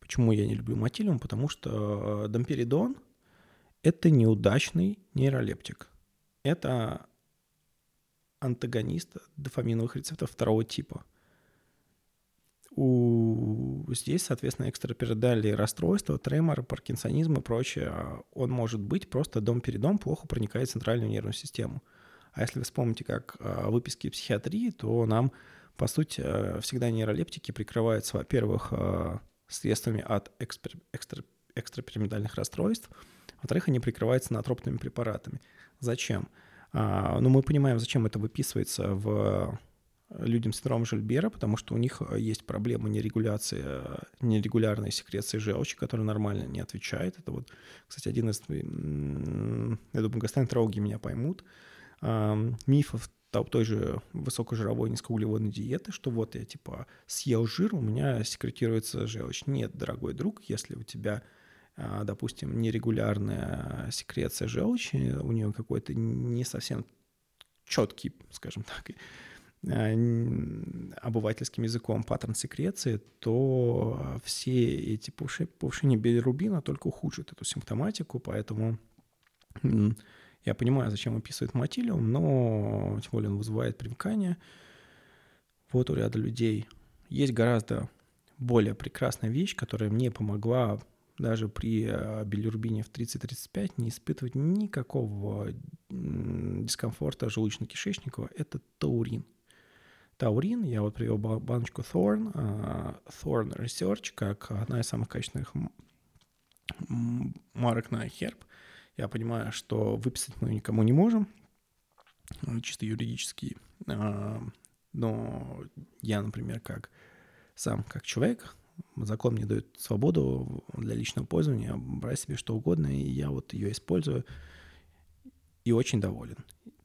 Почему я не люблю мотилиум? Потому что домперидон – это неудачный нейролептик. Это антагонист дофаминовых рецепторов второго типа. Здесь, соответственно, экстрапирамидальные расстройства, тремор, паркинсонизм и прочее, он может быть, просто домперидон плохо проникает в центральную нервную систему. А если вы вспомните, как выписки психиатрии, то нам, по сути, всегда нейролептики прикрываются, во-первых, средствами от экстрапирамидальных расстройств, во-вторых, они прикрываются натропными препаратами. Зачем? Ну, мы понимаем, зачем это выписывается в... людям с синдромом Жильбера, потому что у них есть проблемы нерегулярной секреции желчи, которая нормально не отвечает. Это вот, кстати, один из, я думаю, гастроэнтерологи меня поймут, мифов той же высокожировой низкоуглеводной диеты, что вот я типа съел жир, у меня секретируется желчь. Нет, дорогой друг, если у тебя, допустим, нерегулярная секреция желчи, у нее какой-то не совсем четкий, скажем так, обывательским языком паттерн секреции, то все эти повышения билирубина только ухудшат эту симптоматику, поэтому я понимаю, зачем описывает мотилиум, но тем более он вызывает привыкание. Вот у ряда людей есть гораздо более прекрасная вещь, которая мне помогла даже при билирубине в 30-35 не испытывать никакого дискомфорта желудочно-кишечникового, это таурин. Таурин, я вот привел баночку Thorn Research, как одна из самых качественных марок на Herb. Я понимаю, что выписать мы никому не можем, чисто юридически. Но я, например, как человек, закон мне дает свободу для личного пользования, брать себе что угодно, и я вот ее использую. и очень доволен.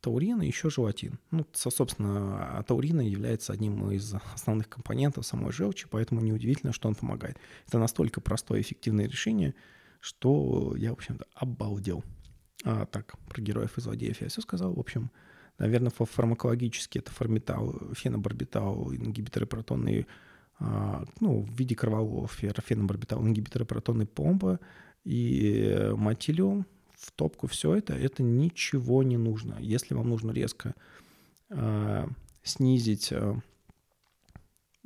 Таурин и еще желатин. Ну, собственно, таурин является одним из основных компонентов самой желчи, поэтому неудивительно, что он помогает. Это настолько простое и эффективное решение, что я, в общем-то, обалдел. А так, про героев и злодеев я все сказал. В общем, наверное, фармакологически это фармитал, фенобарбитал, ингибиторы протонной, ну, в виде кровавого фенобарбитал, ингибиторы протонной помпы и матилиум. В топку все это ничего не нужно. Если вам нужно резко снизить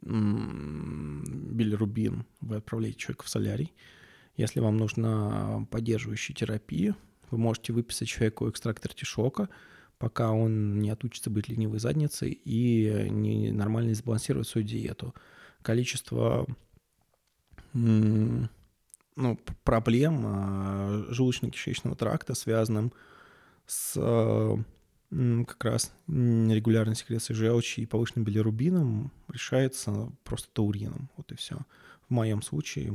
билирубин, вы отправляете человека в солярий. Если вам нужна поддерживающая терапия, вы можете выписать человеку экстракт артишока, пока он не отучится быть ленивой задницей и не нормально сбалансирует свою диету. Количество проблем желудочно-кишечного тракта, связанным с как раз нерегулярной секрецией желчи и повышенным билирубином, решается просто таурином. Вот и все. В моем случае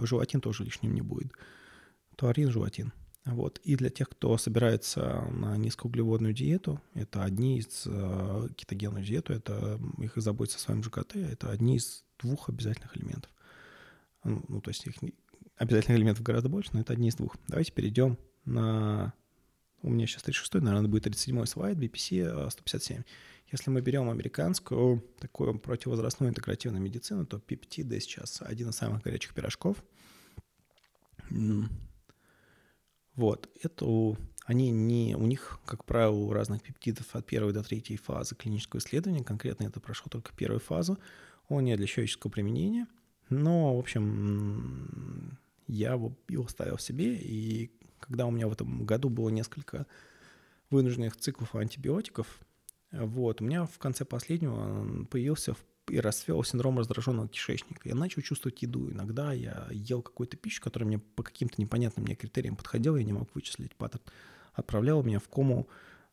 желатин тоже лишним не будет. Таурин, желатин. Вот. И для тех, кто собирается на низкоуглеводную диету, это одни из кетогенную диету, это их заботиться о своем ЖКТ, это одни из двух обязательных элементов. Ну, то есть их обязательных элементов гораздо больше, но это одни из двух. Давайте перейдем на... У меня сейчас 36-й, наверное, будет 37-й слайд, BPC 157. Если мы берем американскую такую противовозрастную интегративную медицину, то PPTD сейчас один из самых горячих пирожков. Вот. Это... Они не... У них, как правило, у разных пептидов от первой до третьей фазы клинического исследования, конкретно это прошло только первую фазу, он не для человеческого применения. Но, в общем, я его ставил себе, и когда у меня в этом году было несколько вынужденных циклов антибиотиков, вот, у меня в конце последнего появился и расцвел синдром раздраженного кишечника. Я начал чувствовать еду. Иногда я ел какую-то пищу, которая мне по каким-то непонятным мне критериям подходила, я не мог вычислить паттерн. Отправляла меня в кому,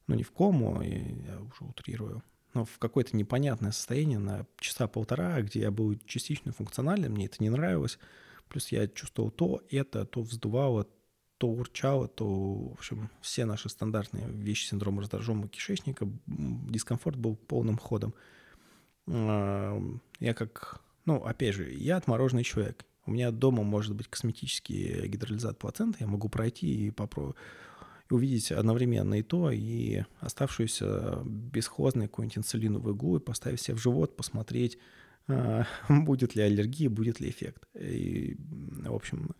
ну не в кому, я уже утрирую, но в какое-то непонятное состояние на часа полтора, где я был частично функциональным, мне это не нравилось. Плюс я чувствовал то вздувало, то урчало, то, в общем, все наши стандартные вещи синдрома раздраженного кишечника, дискомфорт был полным ходом. Я как, ну, опять же, я отмороженный человек. У меня дома может быть косметический гидролизат плаценты, я могу пройти и попробовать, увидеть одновременно и то, и оставшуюся бесхозную какую-нибудь инсулиновую иглу и поставить себе в живот, посмотреть, будет ли аллергия, будет ли эффект. И, в общем,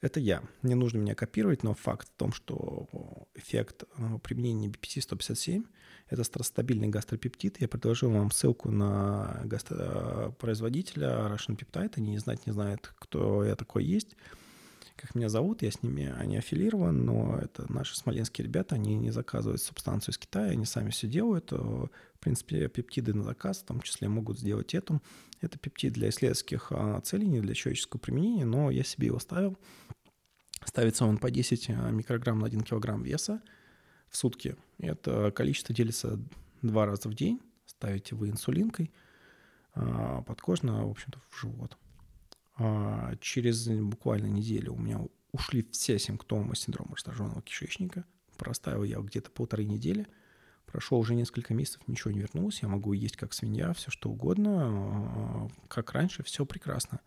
это я. Не нужно меня копировать, но факт в том, что эффект применения BPC-157 – это стабильный гастропептид. Я предложил вам ссылку на производителя Russian Peptide. Они не знают, кто я такой есть. Как меня зовут, я с ними, они аффилирован, но это наши смоленские ребята, они не заказывают субстанцию из Китая, они сами все делают. В принципе, пептиды на заказ, в том числе, могут сделать эту. Это пептид для исследовательских целей, не для человеческого применения, но я себе его ставил. Ставится он по 10 микрограмм на 1 килограмм веса в сутки. Это количество делится 2 раза в день. Ставите вы инсулинкой подкожно, в общем-то, в живот. Через буквально неделю у меня ушли все симптомы синдрома раздраженного кишечника. Проставил я где-то полторы недели. Прошло уже несколько месяцев, ничего не вернулось. Я могу есть как свинья, все что угодно. Как раньше, все прекрасно.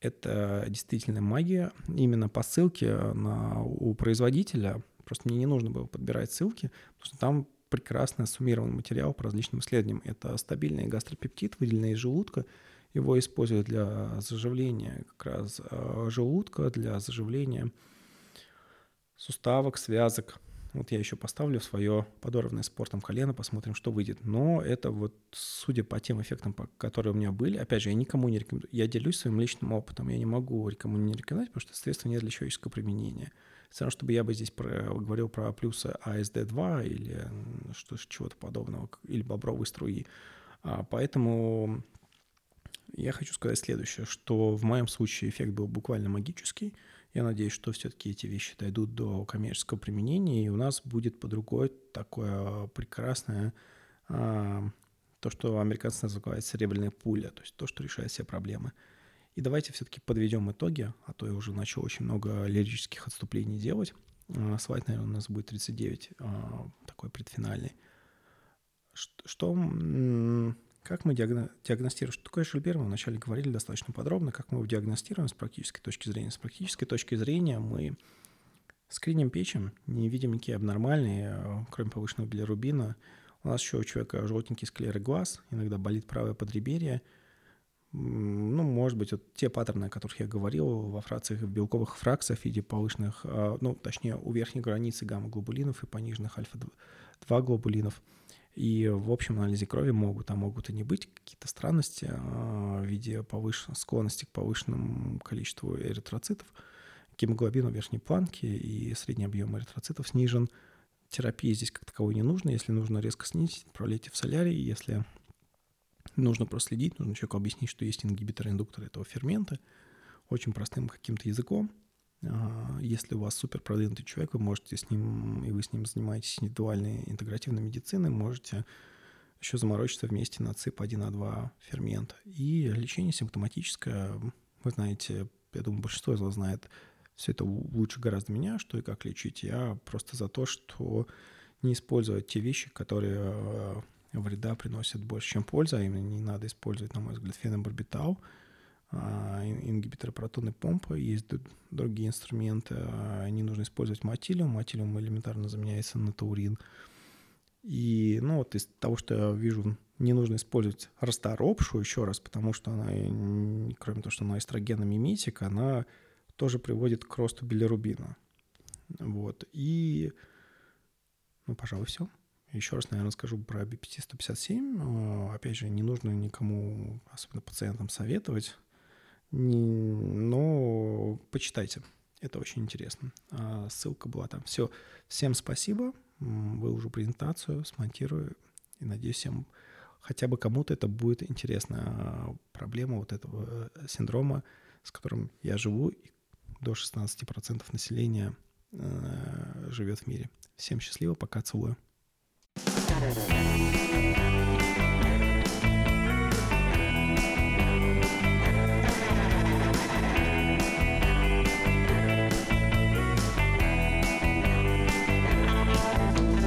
Это действительно магия. Именно по ссылке у производителя. Просто мне не нужно было подбирать ссылки, потому что там прекрасно суммирован материал по различным исследованиям. Это стабильный гастропептид, выделенный из желудка. Его используют для заживления как раз желудка, для заживления суставок, связок. Вот я еще поставлю свое подорванное спортом колено, посмотрим, что выйдет. Но это вот, судя по тем эффектам, которые у меня были, опять же, я никому не рекомендую, я делюсь своим личным опытом, я не могу никому не рекомендовать, потому что средство не для человеческого применения. Все равно, чтобы я бы здесь говорил про плюсы АСД-2 или чего-то подобного, или бобровой струи. Поэтому... Я хочу сказать следующее, что в моем случае эффект был буквально магический. Я надеюсь, что все-таки эти вещи дойдут до коммерческого применения, и у нас будет по-другому такое прекрасное, то, что американцы называют серебряная пуля, то есть то, что решает все проблемы. И давайте все-таки подведем итоги, а то я уже начал очень много лирических отступлений делать. слайд, наверное, у нас будет 39, такой предфинальный. Как мы диагностируем? Что такое Шильбер, мы вначале говорили достаточно подробно, как мы его диагностируем с практической точки зрения. С практической точки зрения мы скриним печень, не видим никакие абнормальные, кроме повышенного билирубина. У нас еще у человека желтенький склеры глаз, иногда болит правое подреберье. Ну, может быть, вот те паттерны, о которых я говорил, во фракциях, в белковых фракциях в виде повышенных, ну, точнее, у верхней границы гамма-глобулинов и пониженных альфа-2 глобулинов. И в общем анализе крови могут, а могут и не быть какие-то странности в виде склонности к повышенному количеству эритроцитов. Гемоглобин у верхней планки и средний объем эритроцитов снижен. Терапии здесь как таковой не нужно. Если нужно резко снизить, отправляйте в солярий. Если нужно проследить, нужно человеку объяснить, что есть ингибитор-индуктор этого фермента. Очень простым каким-то языком. Если у вас супер продвинутый человек, вы можете с ним, и вы с ним занимаетесь индивидуальной интегративной медициной, можете еще заморочиться вместе на ЦИП-1А2 фермент. И лечение симптоматическое, вы знаете, я думаю, большинство из вас знает все это лучше гораздо меня, что и как лечить. Я просто за то, что не использовать те вещи, которые вреда приносят больше, чем польза, а именно не надо использовать, на мой взгляд, фенобарбитал, ингибиторы протонной помпы, есть другие инструменты, не нужно использовать матилиум, матилиум элементарно заменяется на таурин. И, ну, вот из того, что я вижу, не нужно использовать расторопшу еще раз, потому что она, кроме того, что она эстрогеномиметик, она тоже приводит к росту билирубина. Вот, и, ну, пожалуй, все. Еще раз, наверное, скажу про BPT-157. Опять же, не нужно никому, особенно пациентам, советовать, но почитайте. Это очень интересно. Ссылка была там. Все. Всем спасибо. Выложу презентацию, смонтирую. И надеюсь, всем хотя бы кому-то это будет интересно. Проблема вот этого синдрома, с которым я живу, и до 16% населения живет в мире. Всем счастливо. Пока. Целую.